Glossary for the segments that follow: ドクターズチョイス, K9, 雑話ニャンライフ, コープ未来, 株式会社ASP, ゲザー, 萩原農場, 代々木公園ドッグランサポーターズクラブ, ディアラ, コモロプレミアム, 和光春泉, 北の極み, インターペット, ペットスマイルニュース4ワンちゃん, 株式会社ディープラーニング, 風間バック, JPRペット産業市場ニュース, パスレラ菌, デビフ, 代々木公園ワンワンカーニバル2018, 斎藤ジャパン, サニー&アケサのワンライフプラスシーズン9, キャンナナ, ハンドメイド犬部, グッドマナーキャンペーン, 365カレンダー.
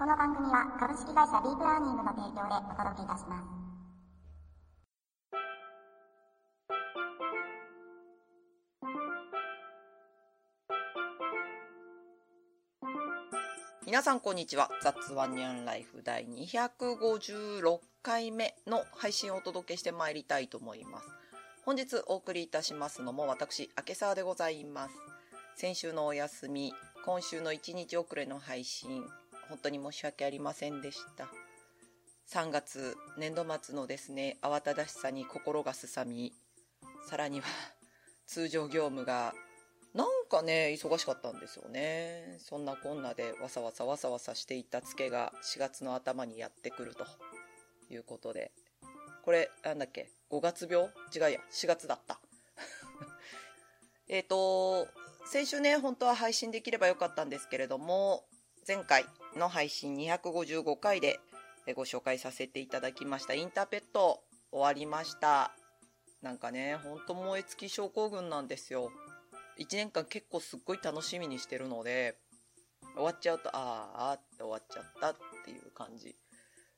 この番組は株式会社ディープラーニングの提供でお届けいたします。皆さんこんにちは。雑話ニャンライフ第256回目の配信をお届けしてまいりたいと思います。本日お送りいたしますのも私、明沢でございます。先週のお休み、今週の1日遅れの配信、本当に申し訳ありませんでした。3月、年度末のですね、慌ただしさに心がすさみ、さらには通常業務がなんかね、忙しかったんですよね。そんなこんなでわさわさしていたツケが4月の頭にやってくるということで、これ5月病？違いや、4月だった。先週ね、本当は配信できればよかったんですけれども、前回の配信255回でご紹介させていただきましたインターペット終わりました。なんかね、ほんと燃え尽き症候群なんですよ。1年間結構すっごい楽しみにしてるので、終わっちゃうとあーって終わっちゃったっていう感じ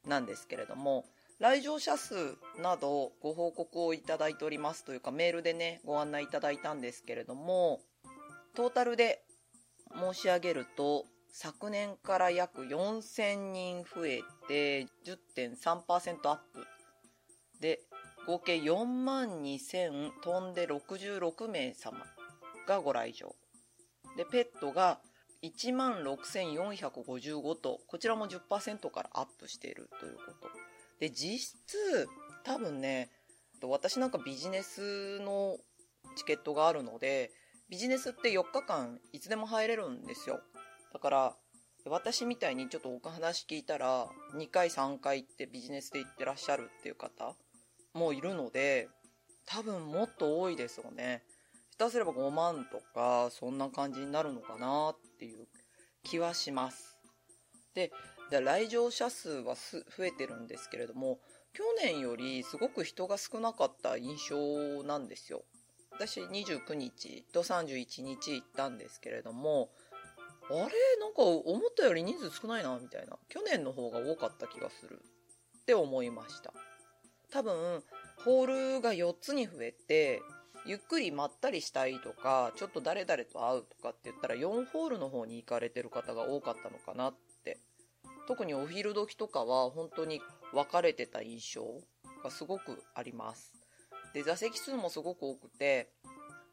なんですけれども、来場者数などご報告をいただいておりますというか、メールでねご案内いただいたんですけれども、トータルで申し上げると昨年から約4000人増えて 10.3% アップで、合計4万2000飛んで66名様がご来場で、ペットが 16,455 と、こちらも 10% からアップしているということで、実質多分ね、私なんかビジネスのチケットがあるので、ビジネスって4日間いつでも入れるんですよ。だから私みたいにちょっとお話聞いたら2回3回ってビジネスで行ってらっしゃるっていう方もいるので、多分もっと多いですよね。下手すれば5万とかそんな感じになるのかなっていう気はします。で、来場者数は増えてるんですけれども、去年よりすごく人が少なかった印象なんですよ。私29日と31日行ったんですけれども、あれなんか思ったより人数少ないなみたいな、去年の方が多かった気がするって思いました。多分ホールが4つに増えて、ゆっくりまったりしたいとか、ちょっと誰々と会うとかって言ったら4ホールの方に行かれてる方が多かったのかなって。特にお昼時とかは本当に分かれてた印象がすごくあります。で、座席数もすごく多くて、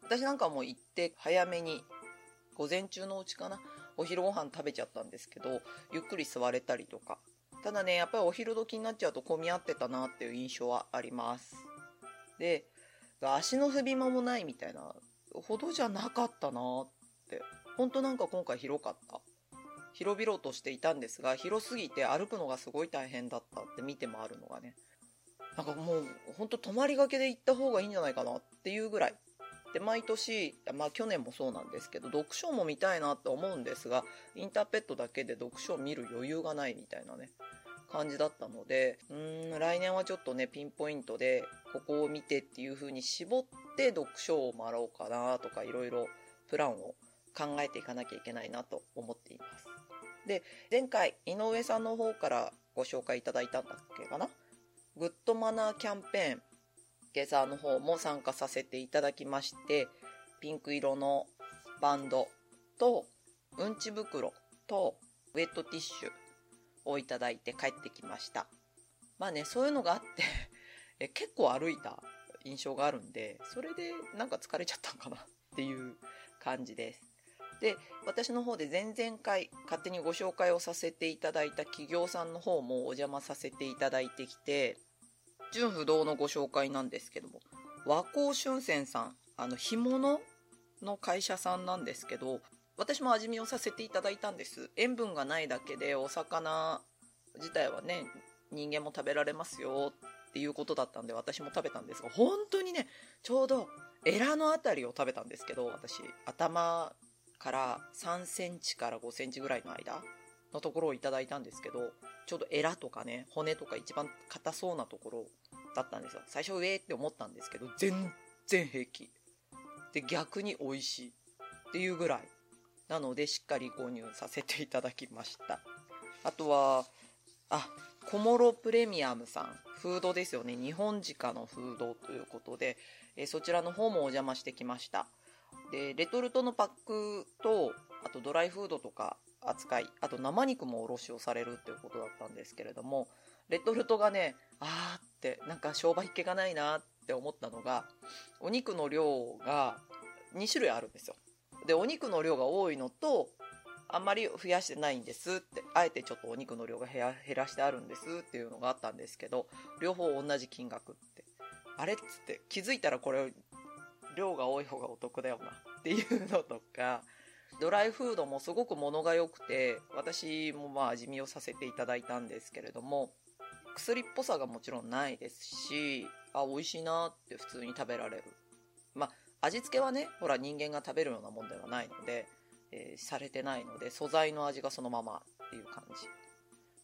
私なんかも行って早めに午前中のうちかな、お昼ご飯食べちゃったんですけど、ゆっくり座れたりとか。ただね、やっぱりお昼時になっちゃうと混み合ってたなっていう印象はあります。で、足の踏み間もないみたいなほどじゃなかったなって。ほんとなんか今回広かった、広々としていたんですが、広すぎて歩くのがすごい大変だったって、見て回るのがね、なんかもうほんと泊まりがけで行った方がいいんじゃないかなっていうぐらいで、毎年、まあ去年もそうなんですけど、読書も見たいなと思うんですが、インターペットだけで読書を見る余裕がないみたいなね感じだったので、来年はちょっとねピンポイントでここを見てっていう風に絞って読書を回ろうかなとか、いろいろプランを考えていかなきゃいけないなと思っています。で、前回井上さんの方からご紹介いただいたんだっけかな、グッドマナーキャンペーン、ゲザーの方も参加させていただきまして、ピンク色のバンドとうんち袋とウェットティッシュをいただいて帰ってきました。まあね、そういうのがあって結構歩いた印象があるんで、それでなんか疲れちゃったんかなっていう感じです。で、私の方で前々回勝手にご紹介をさせていただいた企業さんの方もお邪魔させていただいてきて、純不動のご紹介なんですけども、和光春泉さん、干物の会社さんなんですけど、私も味見をさせていただいたんです。塩分がないだけでお魚自体はね人間も食べられますよっていうことだったんで、私も食べたんですが、本当にねちょうどエラのあたりを食べたんですけど、私頭から3センチから5センチぐらいの間のところをいただいたんですけど、ちょうどエラとかね骨とか一番硬そうなところだったんですよ。最初上って思ったんですけど、全然平気で逆に美味しいっていうぐらいなのでしっかり購入させていただきました。あとはコモロプレミアムさん、フードですよね。日本鹿のフードということで、そちらの方もお邪魔してきました。でレトルトのパックとあとドライフードとか扱い、あと生肉もおろしをされるっていうことだったんですけれども、レトルトがねってなんか商売っ気がないなって思ったのが、お肉の量が2種類あるんですよ。でお肉の量が多いのとあんまり増やしてないんですって、あえてちょっとお肉の量が減らしてあるんですっていうのがあったんですけど、両方同じ金額ってあれっつって、気づいたらこれ量が多い方がお得だよなっていうのとか、ドライフードもすごく物が良くて、私も味見をさせていただいたんですけれども、薬っぽさがもちろんないですし、美味しいなって普通に食べられる。味付けはね、ほら人間が食べるようなもんではないので、されてないので素材の味がそのままっていう感じ。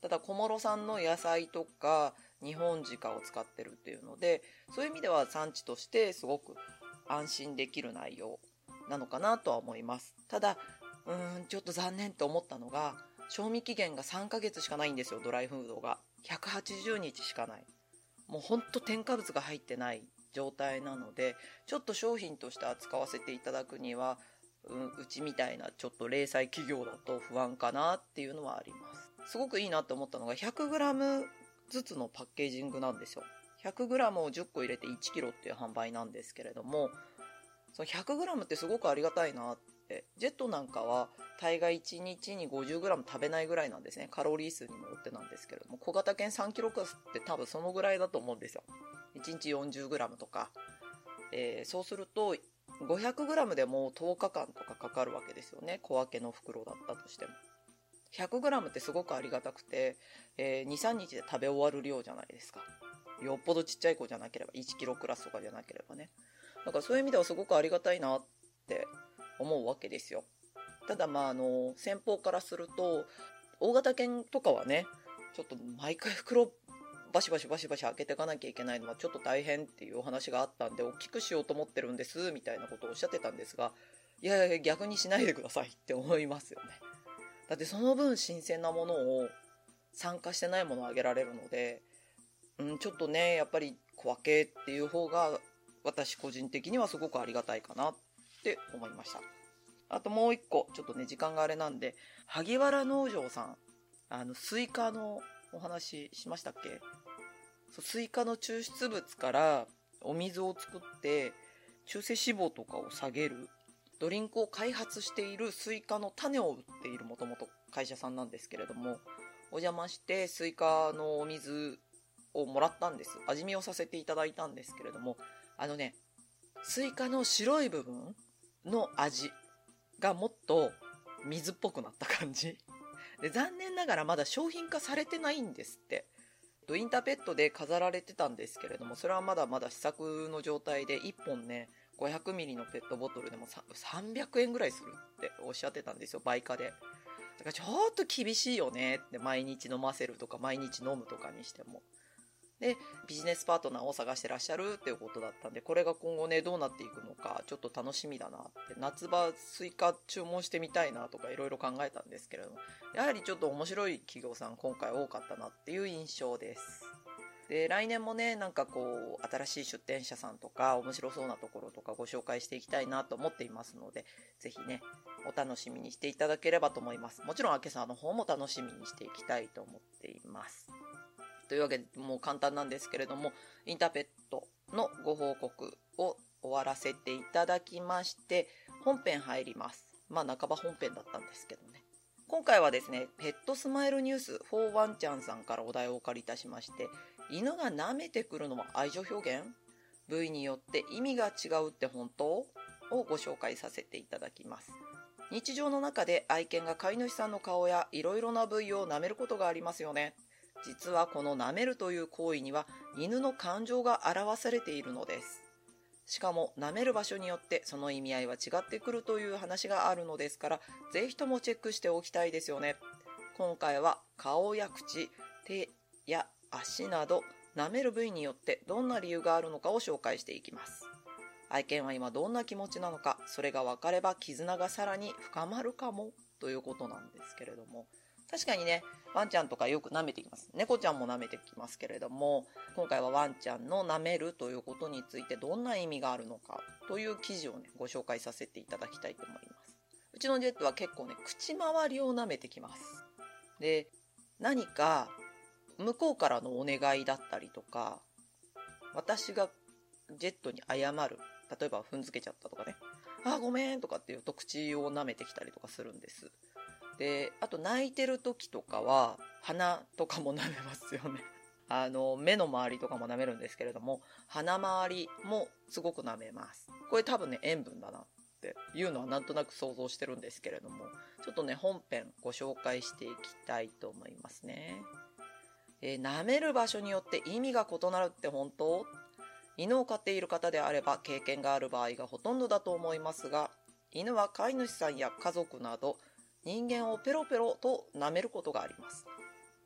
ただ小諸さんの野菜とか日本鹿を使ってるっていうので、そういう意味では産地としてすごく安心できる内容なのかなとは思います。ただちょっと残念と思ったのが、賞味期限が3ヶ月しかないんですよ。ドライフードが180日しかない、もうほんと添加物が入ってない状態なので、ちょっと商品として扱わせていただくには、うちみたいなちょっと零細企業だと不安かなっていうのはあります。すごくいいなと思ったのが 100g ずつのパッケージングなんですよ。100g を10個入れて 1kg っていう販売なんですけれども、その 100g ってすごくありがたいなって。ジェットなんかは大概1日に 50g 食べないぐらいなんですね。カロリー数にもよってなんですけれども、小型犬 3kg って多分そのぐらいだと思うんですよ。1日 40g とか、そうすると 500g でも10日間とかかかるわけですよね。小分けの袋だったとしても 100g ってすごくありがたくて、2,3 日で食べ終わる量じゃないですか。よっぽどちっちゃい子じゃなければ、1kg クラスとかじゃなければね。だからそういう意味ではすごくありがたいなって思うわけですよ。ただ先方からすると大型犬とかはね、ちょっと毎回袋バシバシ開けていかなきゃいけないのはちょっと大変っていうお話があったんで、大きくしようと思ってるんですみたいなことをおっしゃってたんですが、いやいや逆にしないでくださいって思いますよね。だってその分新鮮なものを、酸化してないものをあげられるので、ちょっとねやっぱり小分けっていう方が私個人的にはすごくありがたいかなって思いました。あともう一個、ちょっとね時間があれなんで、萩原農場さん、スイカのお話しましたっけ。そう、スイカの抽出物からお水を作って中性脂肪とかを下げるドリンクを開発している、スイカの種を売っているもともと会社さんなんですけれども、お邪魔してスイカのお水をもらったんです。味見をさせていただいたんですけれども、スイカの白い部分の味がもっと水っぽくなった感じで、残念ながらまだ商品化されてないんですって。インターペットで飾られてたんですけれども、それはまだまだ試作の状態で、1本ね 500ml のペットボトルでも300円ぐらいするっておっしゃってたんですよ、売価で。だからちょっと厳しいよねって、毎日飲ませるとか毎日飲むとかにしても。でビジネスパートナーを探してらっしゃるっていうことだったんで、これが今後ねどうなっていくのかちょっと楽しみだなって。夏場スイカ注文してみたいなとかいろいろ考えたんですけれども、やはりちょっと面白い企業さん今回多かったなっていう印象です。で来年もねなんかこう新しい出店者さんとか面白そうなところとかご紹介していきたいなと思っていますので、ぜひねお楽しみにしていただければと思います。もちろんあけさんの方も楽しみにしていきたいと思っています。というわけでもう簡単なんですけれども、インターペットのご報告を終わらせていただきまして本編入ります。半ば本編だったんですけどね、今回はですねペットスマイルニュース4ワンちゃんさんからお題をお借りいたしまして、犬が舐めてくるのは愛情表現、部位によって意味が違うって本当をご紹介させていただきます。日常の中で愛犬が飼い主さんの顔やいろいろな部位を舐めることがありますよね。実はこの舐めるという行為には犬の感情が表されているのです。しかも舐める場所によってその意味合いは違ってくるという話があるのですから、ぜひともチェックしておきたいですよね。今回は顔や口、手や足など舐める部位によってどんな理由があるのかを紹介していきます。愛犬は今どんな気持ちなのか、それが分かれば絆がさらに深まるかもということなんですけれども、確かにね、ワンちゃんとかよく舐めてきます。猫ちゃんも舐めてきますけれども、今回はワンちゃんの舐めるということについてどんな意味があるのかという記事をね、ご紹介させていただきたいと思います。うちのジェットは結構ね、口周りを舐めてきます。で、何か向こうからのお願いだったりとか、私がジェットに謝る、例えば踏んづけちゃったとかね、あーごめんとかっていうと口を舐めてきたりとかするんです。で、あと泣いてる時とかは鼻とかも舐めますよね目の周りとかも舐めるんですけれども、鼻周りもすごく舐めます。これ多分ね、塩分だなっていうのはなんとなく想像してるんですけれども、ちょっとね、本編ご紹介していきたいと思いますね。舐める場所によって意味が異なるって本当？犬を飼っている方であれば経験がある場合がほとんどだと思いますが、犬は飼い主さんや家族など人間をペロペロと舐めることがあります。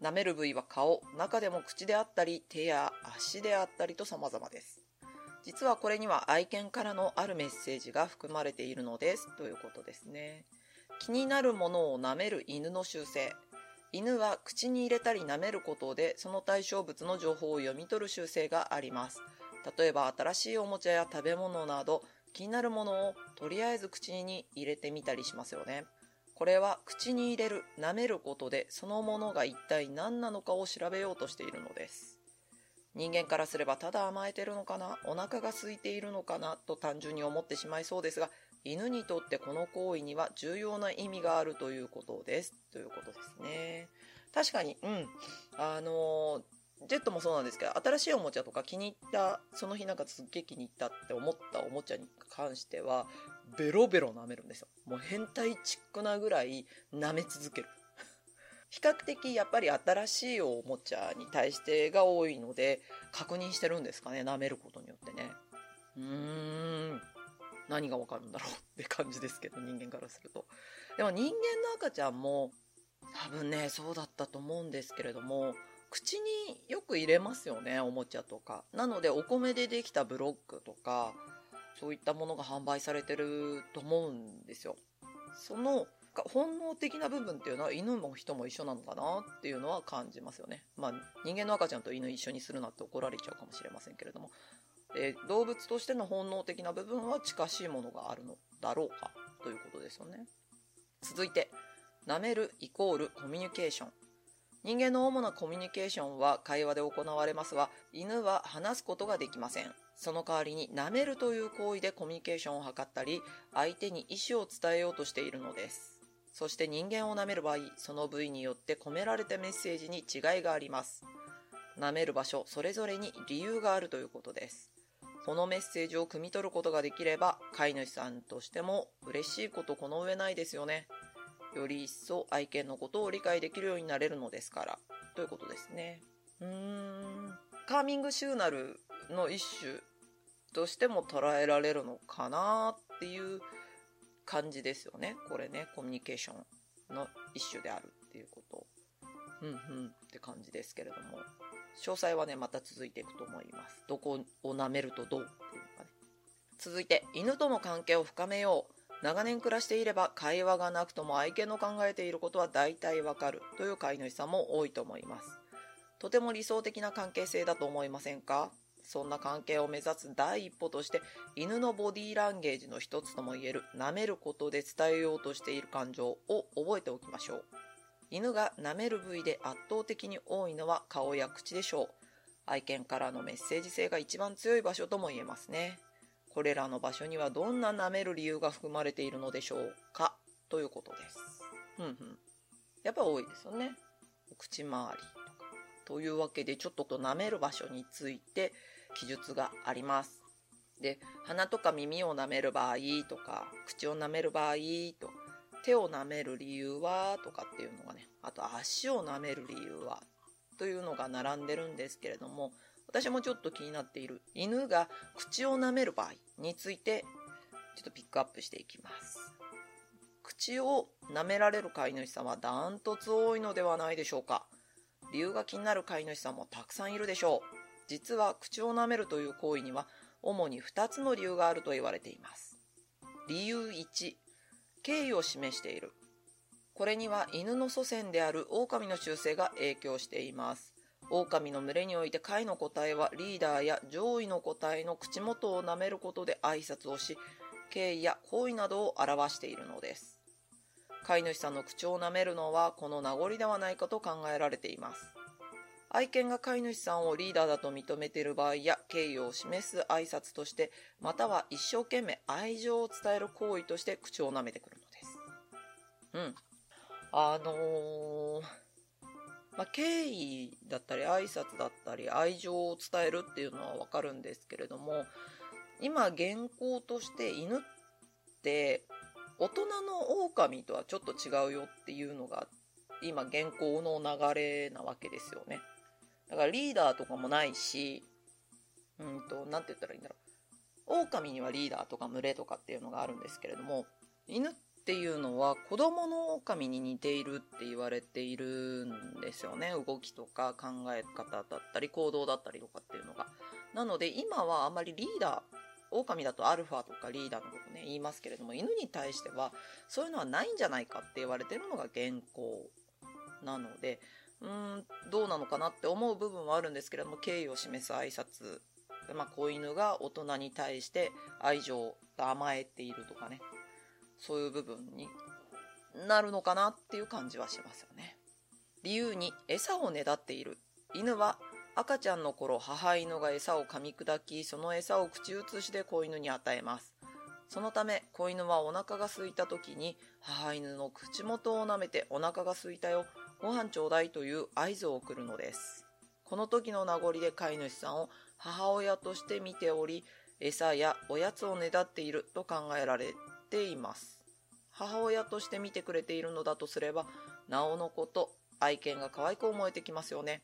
舐める部位は顔、中でも口であったり手や足であったりと様々です。実はこれには愛犬からのあるメッセージが含まれているのですということですね。気になるものを舐める犬の習性。犬は口に入れたり舐めることでその対象物の情報を読み取る習性があります。例えば新しいおもちゃや食べ物など気になるものをとりあえず口に入れてみたりしますよね。これは口に入れる、舐めることでそのものが一体何なのかを調べようとしているのです。人間からすればただ甘えてるのかな、お腹が空いているのかなと単純に思ってしまいそうですが、犬にとってこの行為には重要な意味があるということですということですね。確かに、ジェットもそうなんですけど、新しいおもちゃとか気に入った、その日なんかすっげえ気に入ったって思ったおもちゃに関してはベロベロ舐めるんですよ。もう変態チックなぐらい舐め続ける比較的やっぱり新しいおもちゃに対してが多いので、確認してるんですかね、舐めることによってね。何がわかるんだろうって感じですけど、人間からすると。でも人間の赤ちゃんも多分ね、そうだったと思うんですけれども、口によく入れますよね、おもちゃとか。なのでお米でできたブロックとかそういったものが販売されてると思うんですよ。その本能的な部分っていうのは犬も人も一緒なのかなっていうのは感じますよね。まあ人間の赤ちゃんと犬一緒にするなって怒られちゃうかもしれませんけれども、動物としての本能的な部分は近しいものがあるのだろうかということですよね。続いて、舐めるイコールコミュニケーション。人間の主なコミュニケーションは会話で行われますが、犬は話すことができません。その代わりに舐めるという行為でコミュニケーションを図ったり、相手に意思を伝えようとしているのです。そして人間を舐める場合、その部位によって込められたメッセージに違いがあります。舐める場所、それぞれに理由があるということです。このメッセージを汲み取ることができれば、飼い主さんとしても嬉しいことこの上ないですよね。より一層愛犬のことを理解できるようになれるのですからということですね。カーミングシューナルの一種としても捉えられるのかなっていう感じですよね。これね、コミュニケーションの一種であるっていうこと。って感じですけれども、詳細はね、また続いていくと思います。どこを舐めるとどうっていうのかね。続いて、犬との関係を深めよう。長年暮らしていれば会話がなくとも愛犬の考えていることは大体わかるという飼い主さんも多いと思います。とても理想的な関係性だと思いませんか？そんな関係を目指す第一歩として、犬のボディーランゲージの一つともいえる舐めることで伝えようとしている感情を覚えておきましょう。犬が舐める部位で圧倒的に多いのは顔や口でしょう。愛犬からのメッセージ性が一番強い場所ともいえますね。これらの場所にはどんな舐める理由が含まれているのでしょうかということです。やっぱ多いですよね、口周りとか。というわけで、ちょっと舐める場所について記述があります。で、鼻とか耳を舐める場合とか、口を舐める場合と、手を舐める理由はとかっていうのがね、あと足を舐める理由はというのが並んでるんですけれども、私もちょっと気になっている犬が口を舐める場合についてちょっとピックアップしていきます。口を舐められる飼い主さんはダントツ多いのではないでしょうか。理由が気になる飼い主さんもたくさんいるでしょう。実は口を舐めるという行為には主に2つの理由があると言われています。理由1、敬意を示している。これには犬の祖先である狼の習性が影響しています。狼の群れにおいて下位の個体はリーダーや上位の個体の口元を舐めることで挨拶をし、敬意や好意などを表しているのです。飼い主さんの口を舐めるのはこの名残ではないかと考えられています。愛犬が飼い主さんをリーダーだと認めている場合や敬意を示す挨拶として、または一生懸命愛情を伝える行為として口を舐めてくるのです。敬意だったり挨拶だったり愛情を伝えるっていうのはわかるんですけれども、今現行として犬って大人の狼とはちょっと違うよっていうのが今現行の流れなわけですよね。だからリーダーとかもないし、なんて言ったらいいんだろう。狼にはリーダーとか群れとかっていうのがあるんですけれども、犬っていうのは子供の狼に似ているって言われているんですよね。動きとか考え方だったり行動だったりとかっていうのが。なので今はあまりリーダー、狼だとアルファとかリーダーのことね言いますけれども、犬に対してはそういうのはないんじゃないかって言われてるのが現行なので、どうなのかなって思う部分はあるんですけれども、敬意を示す挨拶、子犬が大人に対して愛情と甘えているとかね、そういう部分になるのかなっていう感じはしますよね。理由に餌をねだっている。犬は赤ちゃんの頃、母犬が餌を噛み砕き、その餌を口移しで子犬に与えます。そのため、子犬はお腹が空いた時に、母犬の口元を舐めて、お腹が空いたよ、ご飯ちょうだいという合図を送るのです。この時の名残で飼い主さんを母親として見ており、餌やおやつをねだっていると考えられています。母親として見てくれているのだとすれば、なおのこと、愛犬が可愛く思えてきますよね。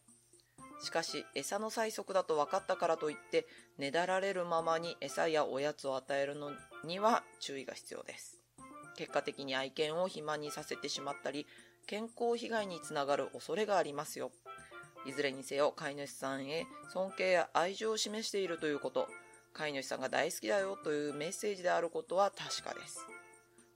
しかし、餌の催促だと分かったからといって、ねだられるままに餌やおやつを与えるのには注意が必要です。結果的に愛犬を肥満にさせてしまったり、健康被害につながる恐れがありますよ。いずれにせよ、飼い主さんへ尊敬や愛情を示しているということ、飼い主さんが大好きだよというメッセージであることは確かです。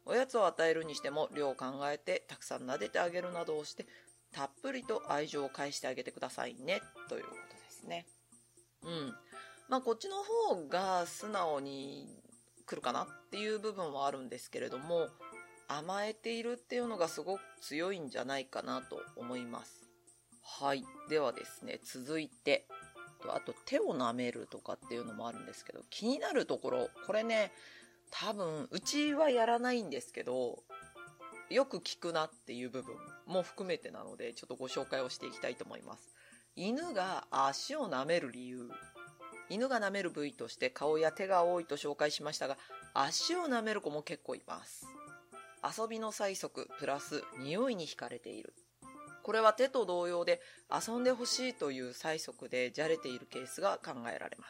おやつを与えるにしても、量を考えて、たくさん撫でてあげるなどをして、たっぷりと愛情を返してあげてくださいね、ということですね。こっちの方が素直に来るかなっていう部分はあるんですけれども、甘えているっていうのがすごく強いんじゃないかなと思います。はい。ではですね、続いて、あと手を舐めるとかっていうのもあるんですけど、気になるところ、これね、多分、うちはやらないんですけど、よく聞くなっていう部分も含めてなので、ちょっとご紹介をしていきたいと思います。犬が足を舐める理由。犬が舐める部位として顔や手が多いと紹介しましたが、足を舐める子も結構います。遊びの催促プラス匂いに惹かれている。これは手と同様で遊んでほしいという催促でじゃれているケースが考えられま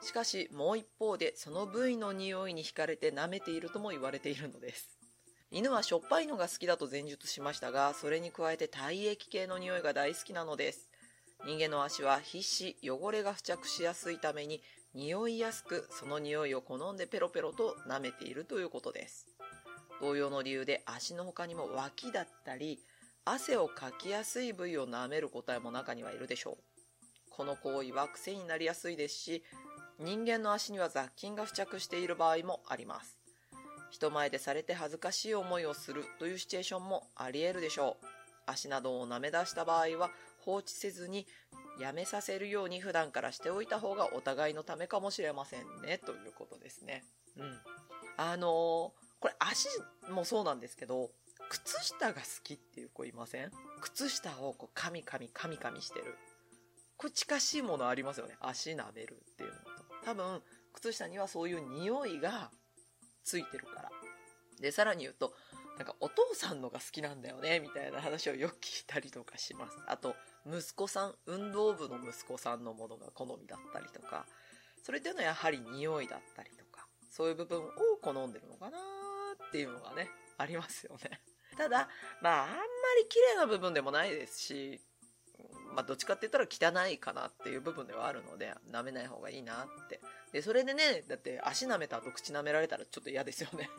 す。しかしもう一方でその部位の匂いに惹かれて舐めているとも言われているのです。犬はしょっぱいのが好きだと前述しましたが、それに加えて体液系の匂いが大好きなのです。人間の足は皮脂、汚れが付着しやすいために、匂いやすく、その匂いを好んでペロペロと舐めているということです。同様の理由で足の他にも脇だったり、汗をかきやすい部位を舐める個体も中にはいるでしょう。この行為は癖になりやすいですし、人間の足には雑菌が付着している場合もあります。人前でされて恥ずかしい思いをするというシチュエーションもあり得るでしょう。足などを舐め出した場合は放置せずにやめさせるように普段からしておいた方がお互いのためかもしれませんね、ということですね。これ足もそうなんですけど、靴下が好きっていう子いません？靴下をこうカミカミしてる。これ近しいものありますよね。足舐めるっていうのと。多分、靴下にはそういう匂いがついてるから。で、さらに言うと、なんかお父さんのが好きなんだよね、みたいな話をよく聞いたりとかします。あと、息子さん、運動部の息子さんのものが好みだったりとか、それっていうのはやはり匂いだったりとか、そういう部分を好んでるのかなーっていうのがね、ありますよね。ただ、あんまり綺麗な部分でもないですし、まあ、どっちかって言ったら汚いかなっていう部分ではあるので、舐めない方がいいなって。で、それでね、だって足舐めた後口舐められたらちょっと嫌ですよね。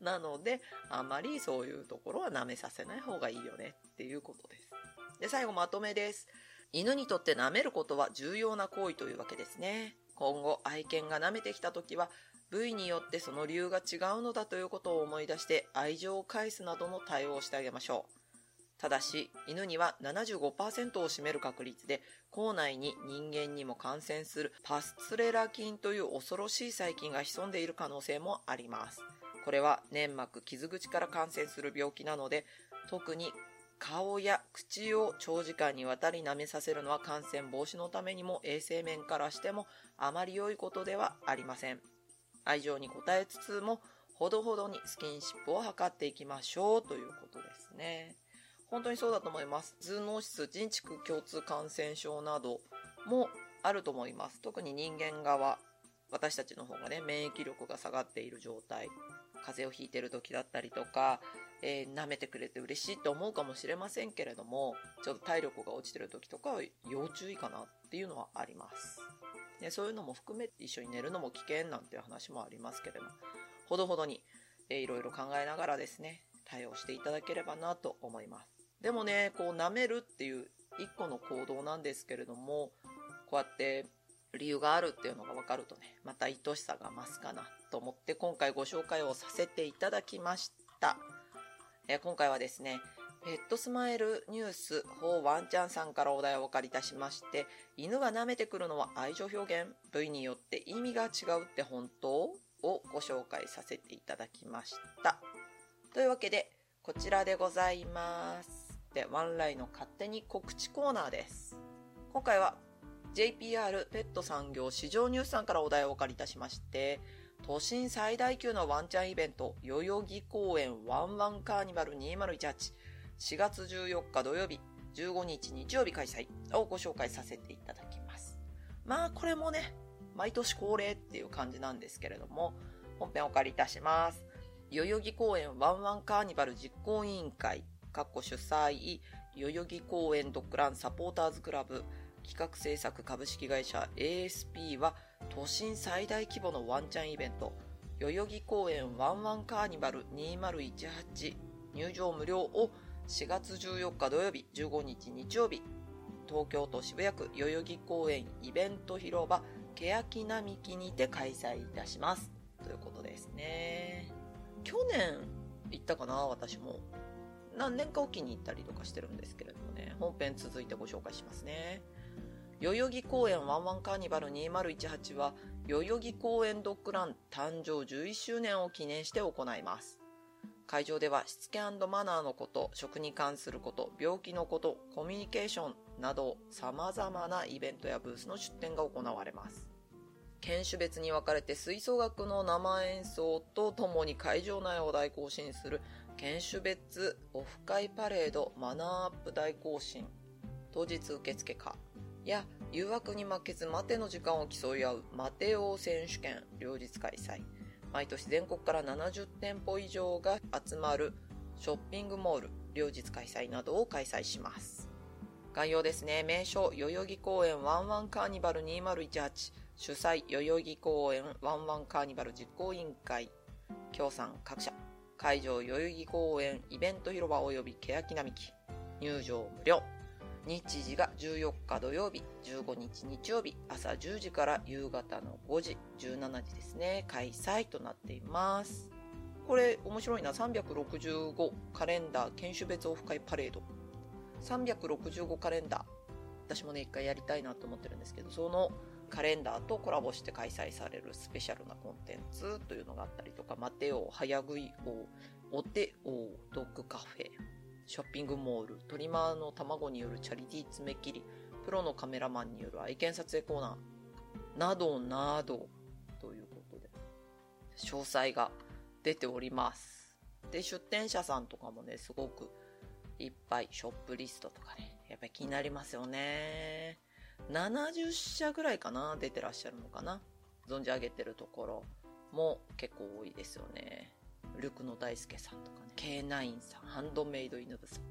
なので、あんまりそういうところは舐めさせない方がいいよねっていうことです。で、最後まとめです。犬にとって舐めることは重要な行為というわけですね。今後愛犬が舐めてきた時は、部位によってその理由が違うのだということを思い出して愛情を返すなどの対応をしてあげましょう。ただし、犬には 75% を占める確率で、口内に人間にも感染するパスレラ菌という恐ろしい細菌が潜んでいる可能性もあります。これは粘膜、傷口から感染する病気なので、特に顔や口を長時間にわたり舐めさせるのは感染防止のためにも衛生面からしてもあまり良いことではありません。愛情に応えつつも、ほどほどにスキンシップを図っていきましょうということですね。本当にそうだと思います。頭脳質、人畜共通感染症などもあると思います。特に人間側、私たちの方がね、免疫力が下がっている状態、風邪をひいてる時だったりとか、舐めてくれて嬉しいと思うかもしれませんけれども、ちょっと体力が落ちてる時とかは要注意かなっていうのはあります。で、そういうのも含めて一緒に寝るのも危険なんていう話もありますけれども、ほどほどに、いろいろ考えながらですね、対応していただければなと思います。でもね、こう舐めるっていう一個の行動なんですけれども、こうやって理由があるっていうのが分かるとね、また愛しさが増すかなと思って今回ご紹介をさせていただきました。今回はですね、ペットスマイルニュース4ワンちゃんさんからお題をお借りいたしまして、犬が舐めてくるのは愛情表現、部位によって意味が違うって本当？をご紹介させていただきました。というわけで、こちらでございます。で、ワンライの勝手に告知コーナーです。今回は JPR ペット産業市場ニュースさんからお題をお借りいたしまして、都心最大級のワンちゃんイベント、代々木公園ワンワンカーニバル2018、4月14日土曜日、15日日曜日開催をご紹介させていただきます。まあこれもね、毎年恒例っていう感じなんですけれども、本編お借りいたします。代々木公園ワンワンカーニバル実行委員会、主催、代々木公園ドッグランサポーターズクラブ、企画制作株式会社 ASP は、都心最大規模のワンちゃんイベント、代々木公園ワンワンカーニバル2018入場無料を4月14日土曜日、15日日曜日、東京都渋谷区代々木公園イベント広場、欅並木にて開催いたします。ということですね。去年行ったかな、私も。何年かおきに行ったりとかしてるんですけれどもね、本編続いてご紹介しますね。代々木公園ワンワンカーニバル2018は、代々木公園ドッグラン誕生11周年を記念して行います。会場ではしつけ&マナーのこと、食に関すること、病気のこと、コミュニケーションなど様々なイベントやブースの出展が行われます。犬種別に分かれて吹奏楽の生演奏とともに会場内を大行進する犬種別オフ会パレードマナーアップ大行進当日受付可や誘惑に負けず待ての時間を競い合う待て王選手権両日開催。毎年全国から70店舗以上が集まるショッピングモール両日開催などを開催します。概要ですね。名称代々木公園ワンワンカーニバル2018主催代々木公園ワンワンカーニバル実行委員会協賛各社会場代々木公園イベント広場及び欅並木入場無料日時が14日土曜日15日日曜日朝10時から夕方の5時17時ですね開催となっています。これ面白いな。365カレンダー犬種別オフ会パレード365カレンダー私もね一回やりたいなと思ってるんですけどそのカレンダーとコラボして開催されるスペシャルなコンテンツというのがあったりとか、マテオ、早食い王、お手王、ドッグカフェ、ショッピングモール、トリマーの卵によるチャリティー爪切り、プロのカメラマンによる愛犬撮影コーナー、などなど、ということで、詳細が出ております。で、出店者さんとかもね、すごくいっぱい、ショップリストとかね、やっぱり気になりますよね。70社ぐらいかな出てらっしゃるのかな存じ上げてるところも結構多いですよね。陸野大輔さんとかね、K9 さん、ハンドメイド犬部さん、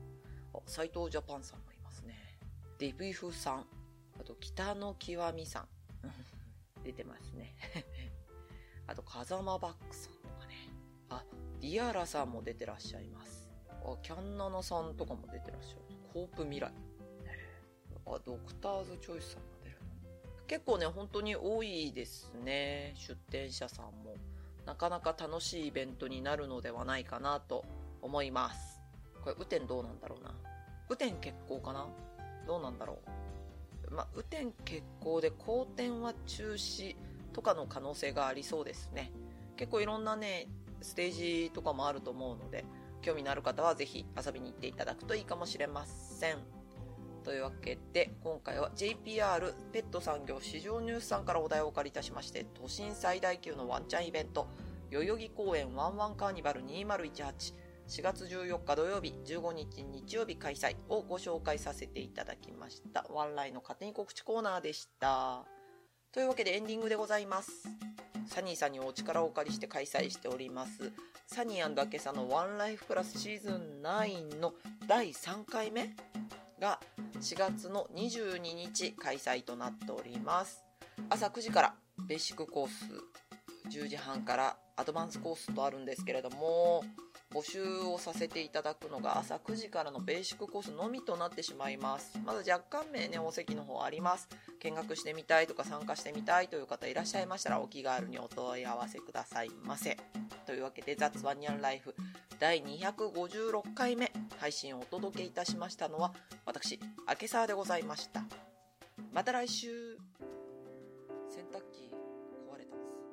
斎藤ジャパンさんもいますね。デビフさん、あと北の極みさん出てますねあと風間バックさんとかね、あ、ディアラさんも出てらっしゃいます。あ、キャンナナさんとかも出てらっしゃる。コープ未来、あ、ドクターズチョイスさんも出る。結構ね、本当に多いですね、出展者さんも。なかなか楽しいイベントになるのではないかなと思います。これ雨天どうなんだろうな。雨天決行かな、どうなんだろう。まあ、雨天決行で好天は中止とかの可能性がありそうですね。結構いろんなねステージとかもあると思うので、興味のある方はぜひ遊びに行っていただくといいかもしれません。というわけで、今回は JPR ペット産業市場ニュースさんからお題をお借りいたしまして、都心最大級のワンちゃんイベント、代々木公園ワンワンカーニバル2018、4月14日土曜日、15日日曜日開催をご紹介させていただきました。ワンライの勝手に告知コーナーでした。というわけでエンディングでございます。サニーさんにお力をお借りして開催しておりますサニー&アケサのワンライフプラスシーズン9の第3回目が4月の22日開催となっております。朝9時からベーシックコース、10時半からアドバンスコースとあるんですけれども、募集をさせていただくのが朝9時からのベーシックコースのみとなってしまいます。まだ若干名ね、お席の方あります。見学してみたいとか参加してみたいという方いらっしゃいましたら、お気軽にお問い合わせくださいませ。というわけで、雑ワニャンライフ第256回目配信をお届けいたしましたのは、私、あけさわでございました。また来週。洗濯機壊れたんです。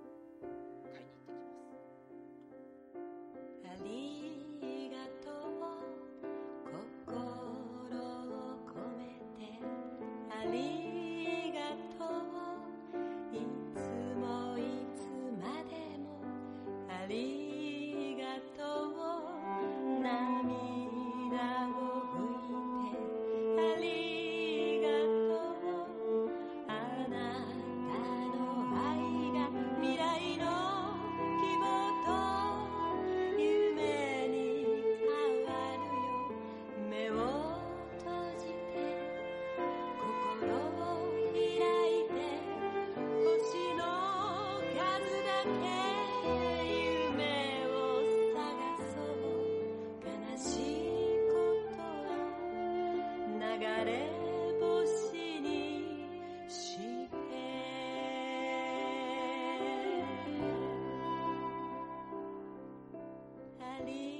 買いに行ってきます。ありがとう、心を込めて。ありがとう、いつもいつまでも。ありがとう、涙を拭いて。ありがとう、あなたの愛が未来の「あり